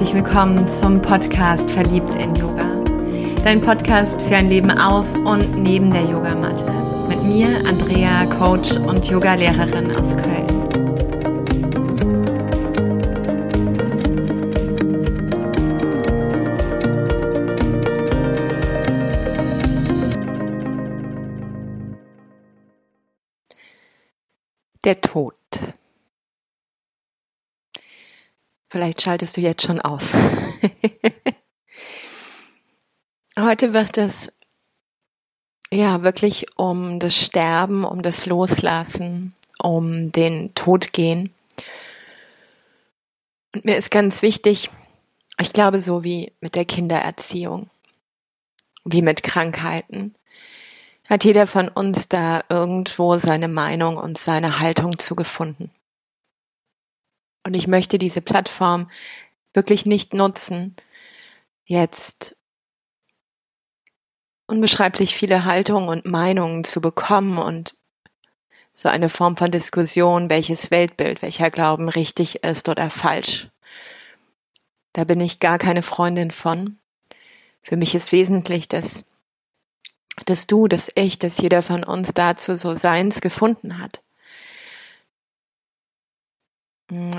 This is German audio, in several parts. herzlich willkommen zum Podcast Verliebt in Yoga. Dein Podcast für ein Leben auf und neben der Yogamatte. Mit mir, Andrea, Coach und Yogalehrerin aus Köln. Der Tod. Vielleicht schaltest du jetzt schon aus. Heute wird es ja wirklich um das Sterben, um das Loslassen, um den Tod gehen. Und mir ist ganz wichtig, ich glaube, so wie mit der Kindererziehung, wie mit Krankheiten, hat jeder von uns da irgendwo seine Meinung und seine Haltung zu gefunden. Und ich möchte diese Plattform wirklich nicht nutzen, jetzt unbeschreiblich viele Haltungen und Meinungen zu bekommen und so eine Form von Diskussion, welches Weltbild, welcher Glauben richtig ist oder falsch. Da bin ich gar keine Freundin von. Für mich ist wesentlich, dass du, dass ich, dass jeder von uns dazu so Seins gefunden hat.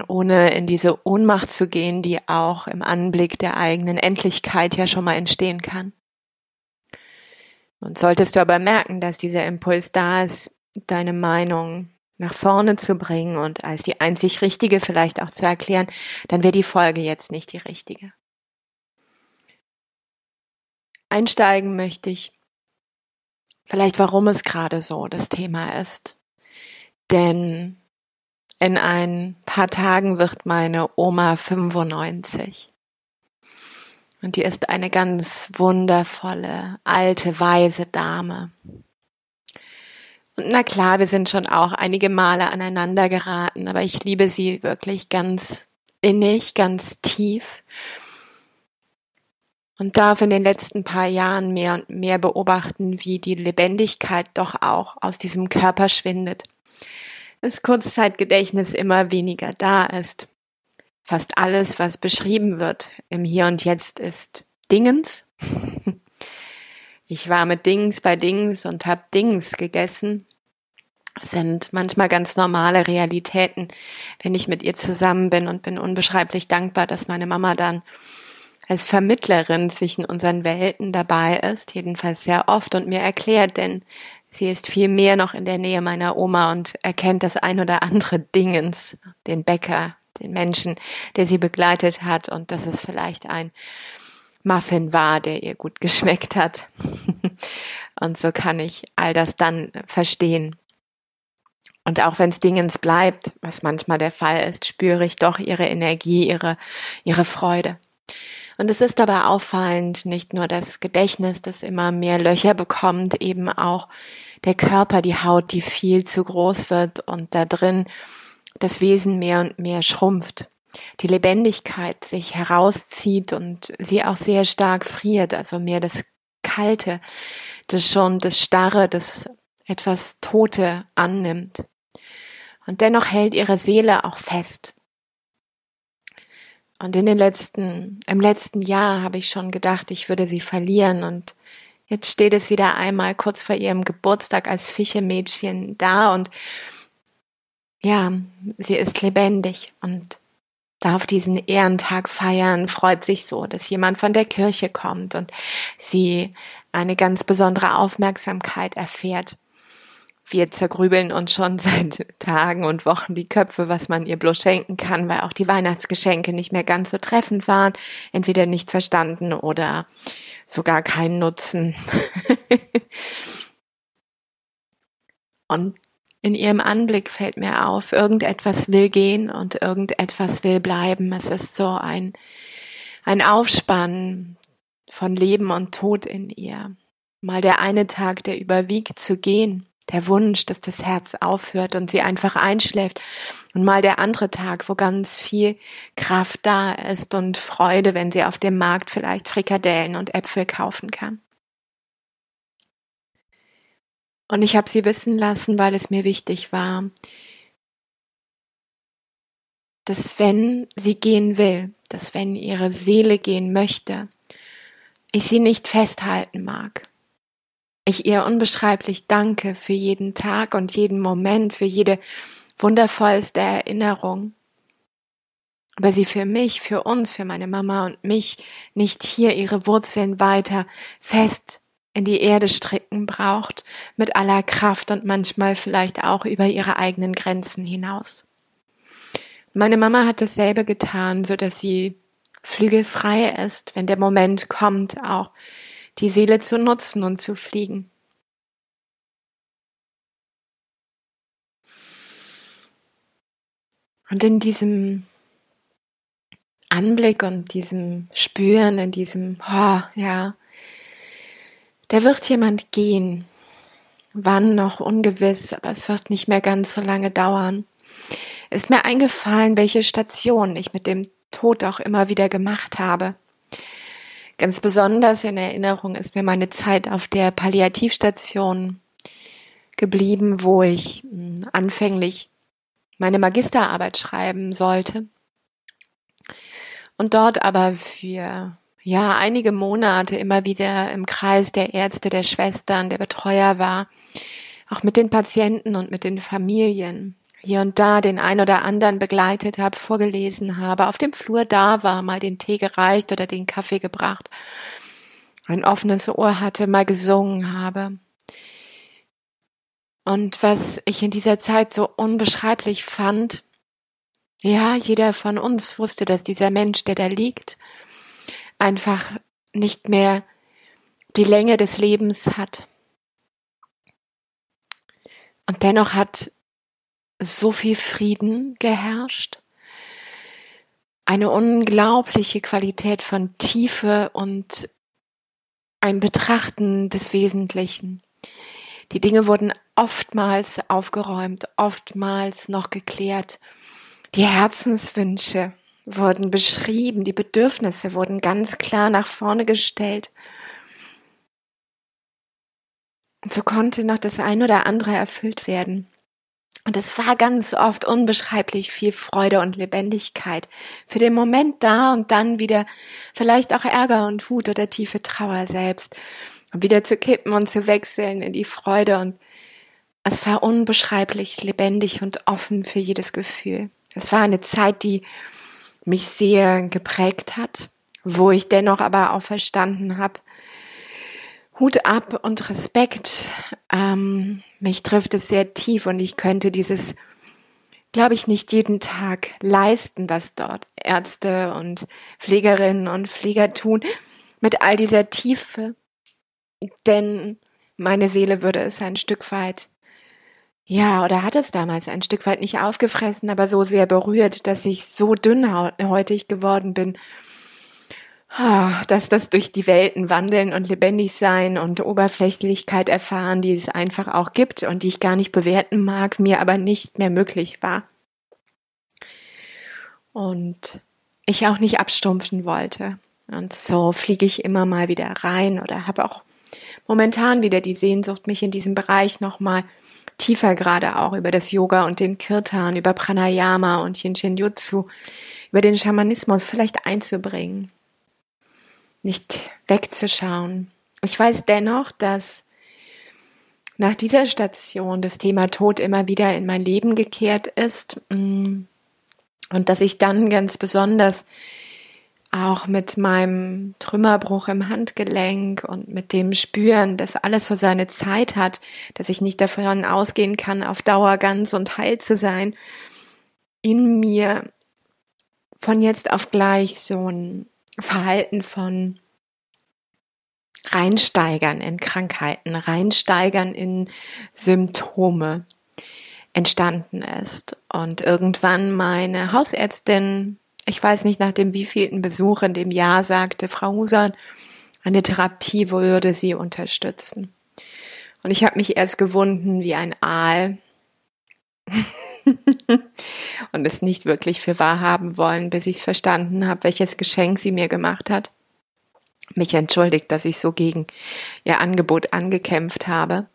Ohne in diese Ohnmacht zu gehen, die auch im Anblick der eigenen Endlichkeit ja schon mal entstehen kann. Und solltest du aber merken, dass dieser Impuls da ist, deine Meinung nach vorne zu bringen und als die einzig richtige vielleicht auch zu erklären, dann wäre die Folge jetzt nicht die richtige. Einsteigen möchte ich vielleicht, warum es gerade so das Thema ist. Denn in ein paar Tagen wird meine Oma 95. Und die ist eine ganz wundervolle, alte, weise Dame. Und na klar, wir sind schon auch einige Male aneinander geraten, aber ich liebe sie wirklich ganz innig, ganz tief. Und darf in den letzten paar Jahren mehr und mehr beobachten, wie die Lebendigkeit doch auch aus diesem Körper schwindet. Das Kurzzeitgedächtnis immer weniger da ist. Fast alles, was beschrieben wird im Hier und Jetzt, ist Dingens. Ich war mit Dings bei Dings und habe Dings gegessen. Das sind manchmal ganz normale Realitäten, wenn ich mit ihr zusammen bin, und bin unbeschreiblich dankbar, dass meine Mama dann als Vermittlerin zwischen unseren Welten dabei ist, jedenfalls sehr oft, und mir erklärt, denn sie ist viel mehr noch in der Nähe meiner Oma und erkennt das ein oder andere Dingens, den Bäcker, den Menschen, der sie begleitet hat, und dass es vielleicht ein Muffin war, der ihr gut geschmeckt hat. Und so kann ich all das dann verstehen. Und auch wenn es Dingens bleibt, was manchmal der Fall ist, spüre ich doch ihre Energie, ihre Freude. Und es ist aber auffallend, nicht nur das Gedächtnis, das immer mehr Löcher bekommt, eben auch der Körper, die Haut, die viel zu groß wird und da drin das Wesen mehr und mehr schrumpft, die Lebendigkeit sich herauszieht und sie auch sehr stark friert, also mehr das Kalte, das Starre, das etwas Tote annimmt. Und dennoch hält ihre Seele auch fest. Und im letzten Jahr habe ich schon gedacht, ich würde sie verlieren, und jetzt steht es wieder einmal kurz vor ihrem Geburtstag als Fischemädchen da, und ja, sie ist lebendig und darf diesen Ehrentag feiern, freut sich so, dass jemand von der Kirche kommt und sie eine ganz besondere Aufmerksamkeit erfährt. Wir zergrübeln uns schon seit Tagen und Wochen die Köpfe, was man ihr bloß schenken kann, weil auch die Weihnachtsgeschenke nicht mehr ganz so treffend waren, entweder nicht verstanden oder sogar keinen Nutzen. Und in ihrem Anblick fällt mir auf, irgendetwas will gehen und irgendetwas will bleiben. Es ist so ein Aufspannen von Leben und Tod in ihr. Mal der eine Tag, der überwiegt, zu gehen. Der Wunsch, dass das Herz aufhört und sie einfach einschläft, und mal der andere Tag, wo ganz viel Kraft da ist und Freude, wenn sie auf dem Markt vielleicht Frikadellen und Äpfel kaufen kann. Und ich habe sie wissen lassen, weil es mir wichtig war, dass wenn sie gehen will, dass wenn ihre Seele gehen möchte, ich sie nicht festhalten mag. Ich ihr unbeschreiblich danke für jeden Tag und jeden Moment, für jede wundervollste Erinnerung. Aber sie für mich, für uns, für meine Mama und mich nicht hier ihre Wurzeln weiter fest in die Erde stricken braucht, mit aller Kraft und manchmal vielleicht auch über ihre eigenen Grenzen hinaus. Meine Mama hat dasselbe getan, so dass sie flügelfrei ist, wenn der Moment kommt, auch die Seele zu nutzen und zu fliegen. Und in diesem Anblick und diesem Spüren, in diesem, da wird jemand gehen, wann noch ungewiss, aber es wird nicht mehr ganz so lange dauern. Ist mir eingefallen, welche Station ich mit dem Tod auch immer wieder gemacht habe. Ganz besonders in Erinnerung ist mir meine Zeit auf der Palliativstation geblieben, wo ich anfänglich meine Magisterarbeit schreiben sollte und dort aber für einige Monate immer wieder im Kreis der Ärzte, der Schwestern, der Betreuer war, auch mit den Patienten und mit den Familien. Hier und da den ein oder anderen begleitet habe, vorgelesen habe, auf dem Flur da war, mal den Tee gereicht oder den Kaffee gebracht, ein offenes Ohr hatte, mal gesungen habe. Und was ich in dieser Zeit so unbeschreiblich fand, jeder von uns wusste, dass dieser Mensch, der da liegt, einfach nicht mehr die Länge des Lebens hat. Und dennoch hat so viel Frieden geherrscht, eine unglaubliche Qualität von Tiefe und ein Betrachten des Wesentlichen. Die Dinge wurden oftmals aufgeräumt, oftmals noch geklärt. Die Herzenswünsche wurden beschrieben, die Bedürfnisse wurden ganz klar nach vorne gestellt. Und so konnte noch das ein oder andere erfüllt werden. Und es war ganz oft unbeschreiblich viel Freude und Lebendigkeit. Für den Moment da und dann wieder vielleicht auch Ärger und Wut oder tiefe Trauer selbst. Und wieder zu kippen und zu wechseln in die Freude. Und es war unbeschreiblich lebendig und offen für jedes Gefühl. Es war eine Zeit, die mich sehr geprägt hat, wo ich dennoch aber auch verstanden habe, Hut ab und Respekt. Mich trifft es sehr tief und ich könnte dieses, glaube ich, nicht jeden Tag leisten, was dort Ärzte und Pflegerinnen und Pfleger tun, mit all dieser Tiefe, denn meine Seele würde es ein Stück weit, oder hat es damals ein Stück weit nicht aufgefressen, aber so sehr berührt, dass ich so dünnhäutig geworden bin, dass das durch die Welten wandeln und lebendig sein und Oberflächlichkeit erfahren, die es einfach auch gibt und die ich gar nicht bewerten mag, mir aber nicht mehr möglich war. Und ich auch nicht abstumpfen wollte. Und so fliege ich immer mal wieder rein oder habe auch momentan wieder die Sehnsucht, mich in diesem Bereich nochmal tiefer gerade auch über das Yoga und den Kirtan, über Pranayama und Shinchenjutsu, über den Schamanismus vielleicht einzubringen. Nicht wegzuschauen. Ich weiß dennoch, dass nach dieser Station das Thema Tod immer wieder in mein Leben gekehrt ist und dass ich dann ganz besonders auch mit meinem Trümmerbruch im Handgelenk und mit dem Spüren, dass alles so seine Zeit hat, dass ich nicht davon ausgehen kann, auf Dauer ganz und heil zu sein, in mir von jetzt auf gleich so ein Verhalten von reinsteigern in Krankheiten, reinsteigern in Symptome entstanden ist. Und irgendwann meine Hausärztin, ich weiß nicht nach dem wievielten Besuch in dem Jahr, sagte, Frau Husan, eine Therapie würde Sie unterstützen. Und ich habe mich erst gewunden wie ein Aal und es nicht wirklich für wahr haben wollen, bis ich es verstanden habe, welches Geschenk sie mir gemacht hat. Mich entschuldigt, dass ich so gegen ihr Angebot angekämpft habe.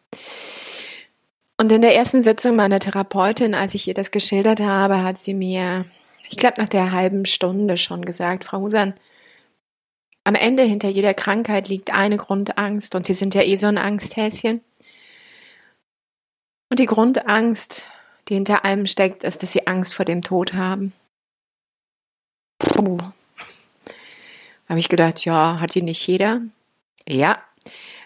Und in der ersten Sitzung meiner Therapeutin, als ich ihr das geschildert habe, hat sie mir ich glaube nach der halben Stunde schon gesagt, Frau Husan, am Ende hinter jeder Krankheit liegt eine Grundangst und Sie sind ja eh so ein Angsthäschen. Und die Grundangst, die hinter allem steckt, ist, dass Sie Angst vor dem Tod haben. Puh. Habe ich gedacht, ja, hat die nicht jeder? Ja,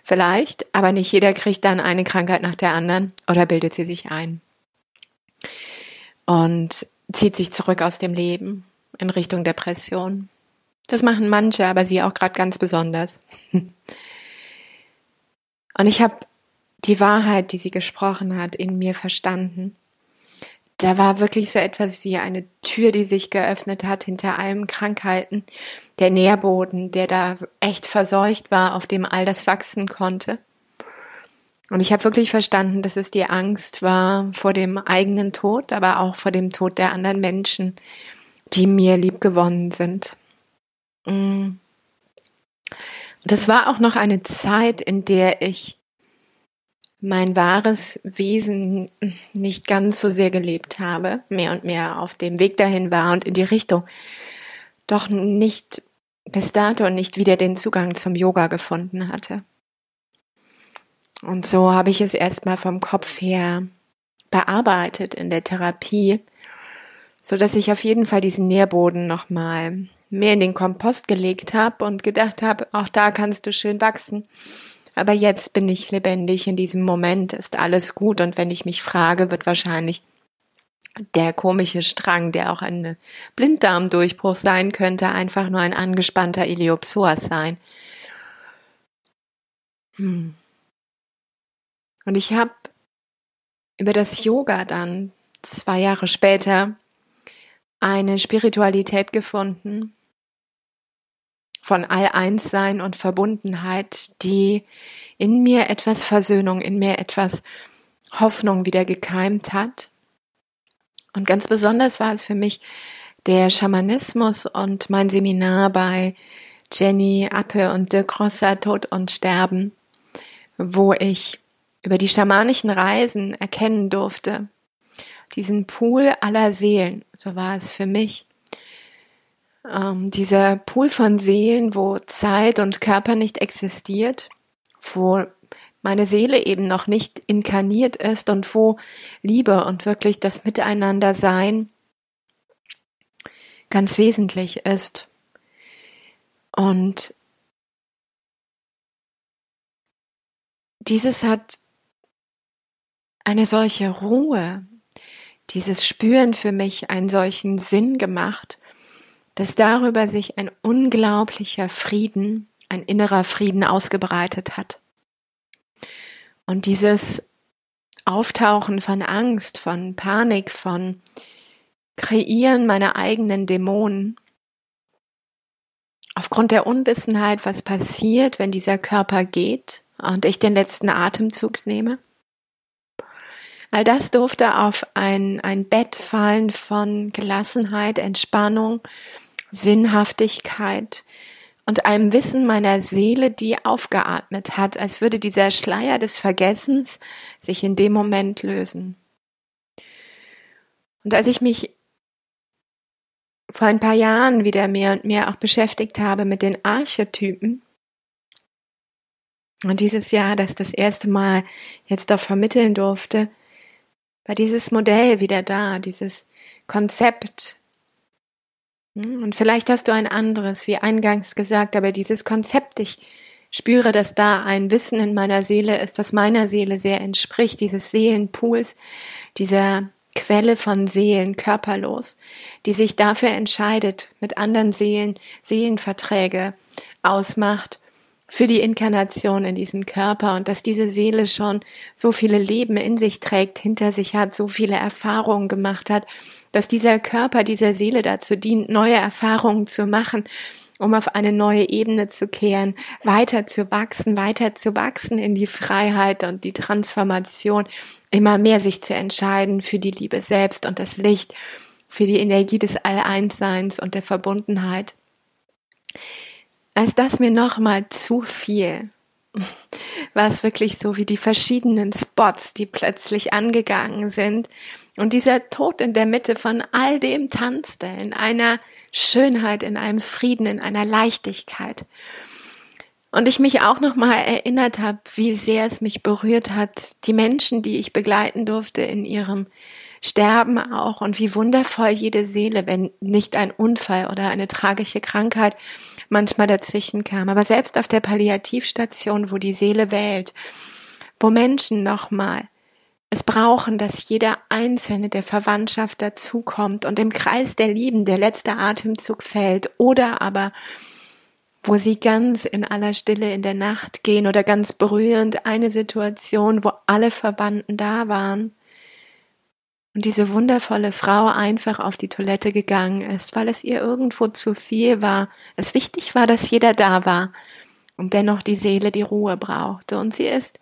vielleicht, aber nicht jeder kriegt dann eine Krankheit nach der anderen oder bildet sie sich ein und zieht sich zurück aus dem Leben in Richtung Depression. Das machen manche, aber Sie auch gerade ganz besonders. Und ich habe die Wahrheit, die sie gesprochen hat, in mir verstanden. Da war wirklich so etwas wie eine Tür, die sich geöffnet hat hinter allem Krankheiten. Der Nährboden, der da echt verseucht war, auf dem all das wachsen konnte. Und ich habe wirklich verstanden, dass es die Angst war vor dem eigenen Tod, aber auch vor dem Tod der anderen Menschen, die mir liebgewonnen sind. Das war auch noch eine Zeit, in der ich mein wahres Wesen nicht ganz so sehr gelebt habe, mehr und mehr auf dem Weg dahin war und in die Richtung, doch nicht bis dato nicht wieder den Zugang zum Yoga gefunden hatte. Und so habe ich es erstmal vom Kopf her bearbeitet in der Therapie, so dass ich auf jeden Fall diesen Nährboden nochmal mehr in den Kompost gelegt habe und gedacht habe, auch da kannst du schön wachsen. Aber jetzt bin ich lebendig, in diesem Moment ist alles gut und wenn ich mich frage, wird wahrscheinlich der komische Strang, der auch ein Blinddarmdurchbruch sein könnte, einfach nur ein angespannter Iliopsoas sein. Und ich habe über das Yoga dann 2 Jahre später eine Spiritualität gefunden, von All-Eins-Sein und Verbundenheit, die in mir etwas Versöhnung, in mir etwas Hoffnung wieder gekeimt hat. Und ganz besonders war es für mich der Schamanismus und mein Seminar bei Jenny Appel und Dirk Grosser, Tod und Sterben, wo ich über die schamanischen Reisen erkennen durfte, diesen Pool aller Seelen, so war es für mich. Dieser Pool von Seelen, wo Zeit und Körper nicht existiert, wo meine Seele eben noch nicht inkarniert ist und wo Liebe und wirklich das Miteinandersein ganz wesentlich ist. Und dieses hat eine solche Ruhe, dieses Spüren für mich einen solchen Sinn gemacht, dass darüber sich ein unglaublicher Frieden, ein innerer Frieden ausgebreitet hat. Und dieses Auftauchen von Angst, von Panik, von Kreieren meiner eigenen Dämonen, aufgrund der Unwissenheit, was passiert, wenn dieser Körper geht und ich den letzten Atemzug nehme, all das durfte auf ein Bett fallen von Gelassenheit, Entspannung, Sinnhaftigkeit und einem Wissen meiner Seele, die aufgeatmet hat, als würde dieser Schleier des Vergessens sich in dem Moment lösen. Und als ich mich vor ein paar Jahren wieder mehr und mehr auch beschäftigt habe mit den Archetypen, und dieses Jahr das erste Mal jetzt auch vermitteln durfte, war dieses Modell wieder da, dieses Konzept. Und vielleicht hast du ein anderes, wie eingangs gesagt, aber dieses Konzept, ich spüre, dass da ein Wissen in meiner Seele ist, was meiner Seele sehr entspricht, dieses Seelenpools, dieser Quelle von Seelen, körperlos, die sich dafür entscheidet, mit anderen Seelen Seelenverträge ausmacht für die Inkarnation in diesen Körper und dass diese Seele schon so viele Leben in sich trägt, hinter sich hat, so viele Erfahrungen gemacht hat, dass dieser Körper dieser Seele dazu dient, neue Erfahrungen zu machen, um auf eine neue Ebene zu kehren, weiter zu wachsen in die Freiheit und die Transformation, immer mehr sich zu entscheiden für die Liebe selbst und das Licht, für die Energie des All-Eins-Seins und der Verbundenheit. Als das mir nochmal zu viel war es wirklich so wie die verschiedenen Spots, die plötzlich angegangen sind. Und dieser Tod in der Mitte von all dem tanzte in einer Schönheit, in einem Frieden, in einer Leichtigkeit. Und ich mich auch nochmal erinnert habe, wie sehr es mich berührt hat, die Menschen, die ich begleiten durfte in ihrem Sterben auch, und wie wundervoll jede Seele, wenn nicht ein Unfall oder eine tragische Krankheit manchmal dazwischen kam. Aber selbst auf der Palliativstation, wo die Seele wählt, wo Menschen nochmal es brauchen, dass jeder Einzelne der Verwandtschaft dazukommt und im Kreis der Lieben der letzte Atemzug fällt, oder aber wo sie ganz in aller Stille in der Nacht gehen, oder ganz berührend eine Situation, wo alle Verwandten da waren und diese wundervolle Frau einfach auf die Toilette gegangen ist, weil es ihr irgendwo zu viel war. Es wichtig war, dass jeder da war und dennoch die Seele die Ruhe brauchte. Und sie ist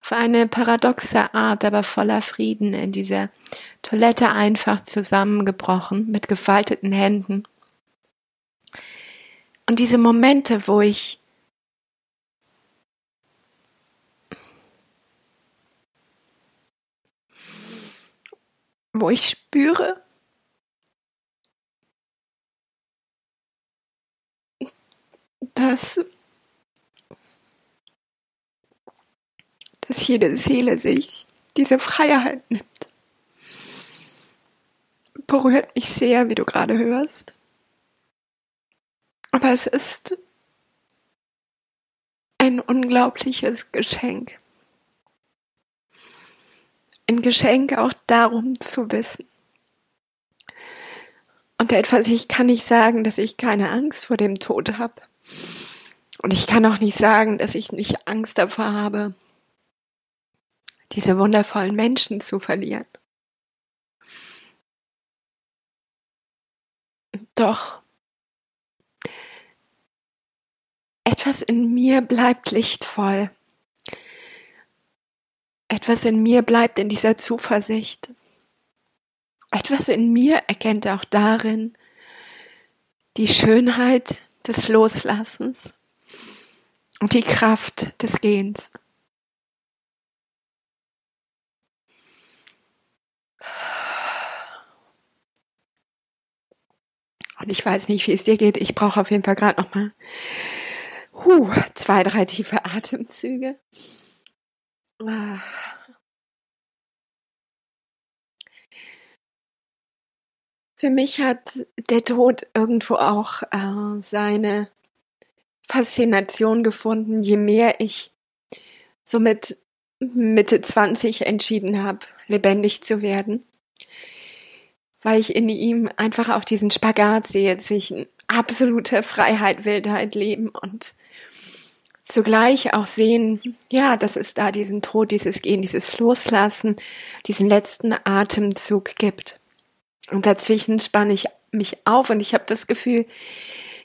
auf eine paradoxe Art, aber voller Frieden in dieser Toilette einfach zusammengebrochen mit gefalteten Händen. Und diese Momente, wo ich spüre, dass jede Seele sich diese Freiheit nimmt, berührt mich sehr, wie du gerade hörst. Aber es ist ein unglaubliches Geschenk. Ein Geschenk auch darum zu wissen. Und etwas, ich kann nicht sagen, dass ich keine Angst vor dem Tod habe. Und ich kann auch nicht sagen, dass ich nicht Angst davor habe, diese wundervollen Menschen zu verlieren. Doch etwas in mir bleibt lichtvoll. Etwas in mir bleibt in dieser Zuversicht. Etwas in mir erkennt auch darin die Schönheit des Loslassens und die Kraft des Gehens. Und ich weiß nicht, wie es dir geht. Ich brauche auf jeden Fall gerade nochmal 2, 3 tiefe Atemzüge. Für mich hat der Tod irgendwo auch seine Faszination gefunden, je mehr ich so mit Mitte 20 entschieden habe, lebendig zu werden, weil ich in ihm einfach auch diesen Spagat sehe zwischen absoluter Freiheit, Wildheit, Leben und zugleich auch sehen, ja, dass es da diesen Tod, dieses Gehen, dieses Loslassen, diesen letzten Atemzug gibt. Und dazwischen spanne ich mich auf, und ich habe das Gefühl,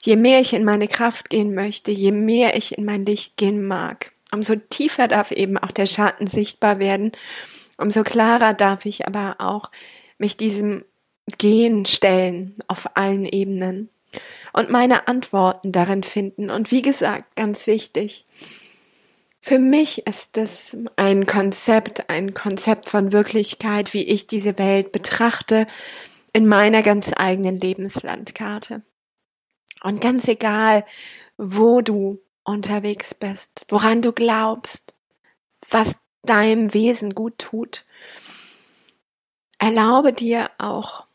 je mehr ich in meine Kraft gehen möchte, je mehr ich in mein Licht gehen mag, umso tiefer darf eben auch der Schatten sichtbar werden, umso klarer darf ich aber auch mich diesem Gehen stellen auf allen Ebenen und meine Antworten darin finden. Und wie gesagt, ganz wichtig, für mich ist das ein Konzept von Wirklichkeit, wie ich diese Welt betrachte in meiner ganz eigenen Lebenslandkarte. Und ganz egal, wo du unterwegs bist, woran du glaubst, was deinem Wesen gut tut, erlaube dir auch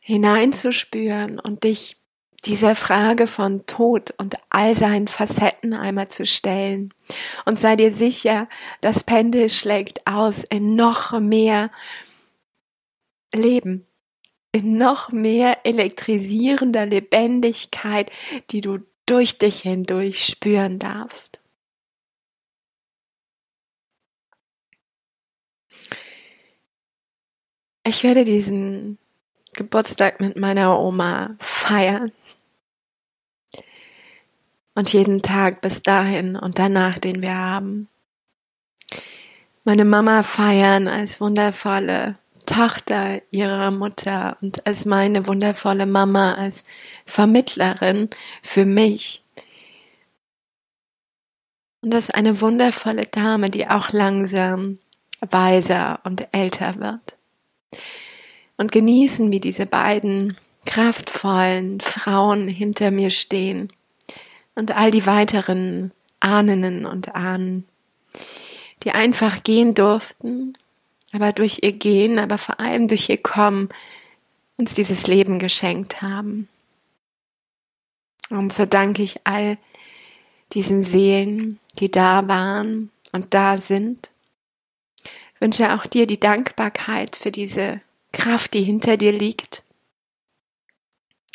hineinzuspüren und dich dieser Frage von Tod und all seinen Facetten einmal zu stellen. Und sei dir sicher, das Pendel schlägt aus in noch mehr Leben, in noch mehr elektrisierender Lebendigkeit, die du durch dich hindurch spüren darfst. Ich werde diesen Geburtstag mit meiner Oma feiern. Und jeden Tag bis dahin und danach, den wir haben. Meine Mama feiern als wundervolle Tochter ihrer Mutter und als meine wundervolle Mama, als Vermittlerin für mich. Und das ist eine wundervolle Dame, die auch langsam weiser und älter wird. Und genießen, wie diese beiden kraftvollen Frauen hinter mir stehen und all die weiteren Ahnen und Ahnen, die einfach gehen durften, aber durch ihr Gehen, aber vor allem durch ihr Kommen uns dieses Leben geschenkt haben. Und so danke ich all diesen Seelen, die da waren und da sind. Ich wünsche auch dir die Dankbarkeit für diese Kraft, die hinter dir liegt,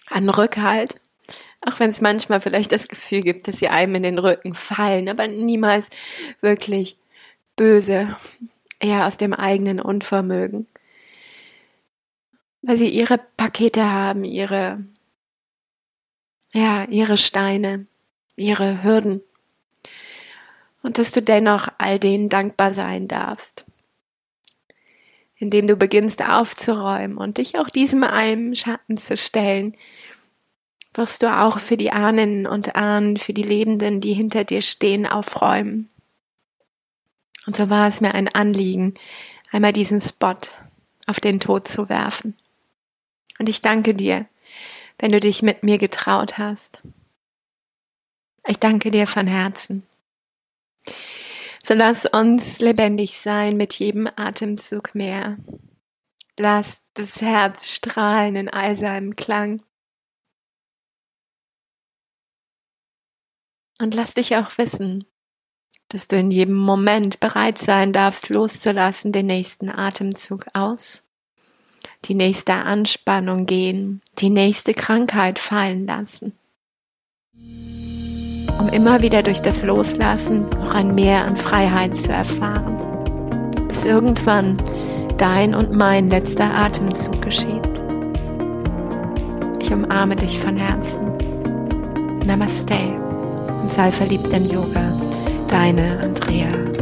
an Rückhalt, auch wenn es manchmal vielleicht das Gefühl gibt, dass sie einem in den Rücken fallen, aber niemals wirklich böse, eher aus dem eigenen Unvermögen, weil sie ihre Pakete haben, ihre Steine, ihre Hürden, und dass du dennoch all denen dankbar sein darfst, indem du beginnst aufzuräumen und dich auch diesem einen Schatten zu stellen, wirst du auch für die Ahnen und Ahnen, für die Lebenden, die hinter dir stehen, aufräumen. Und so war es mir ein Anliegen, einmal diesen Spot auf den Tod zu werfen. Und ich danke dir, wenn du dich mit mir getraut hast. Ich danke dir von Herzen. So lass uns lebendig sein mit jedem Atemzug mehr. Lass das Herz strahlen in all seinem Klang. Und lass dich auch wissen, dass du in jedem Moment bereit sein darfst, loszulassen, den nächsten Atemzug aus, die nächste Anspannung gehen, die nächste Krankheit fallen lassen, um immer wieder durch das Loslassen noch ein Mehr an Freiheit zu erfahren, bis irgendwann dein und mein letzter Atemzug geschieht. Ich umarme dich von Herzen. Namaste und sei verliebt in Yoga. Deine Andrea.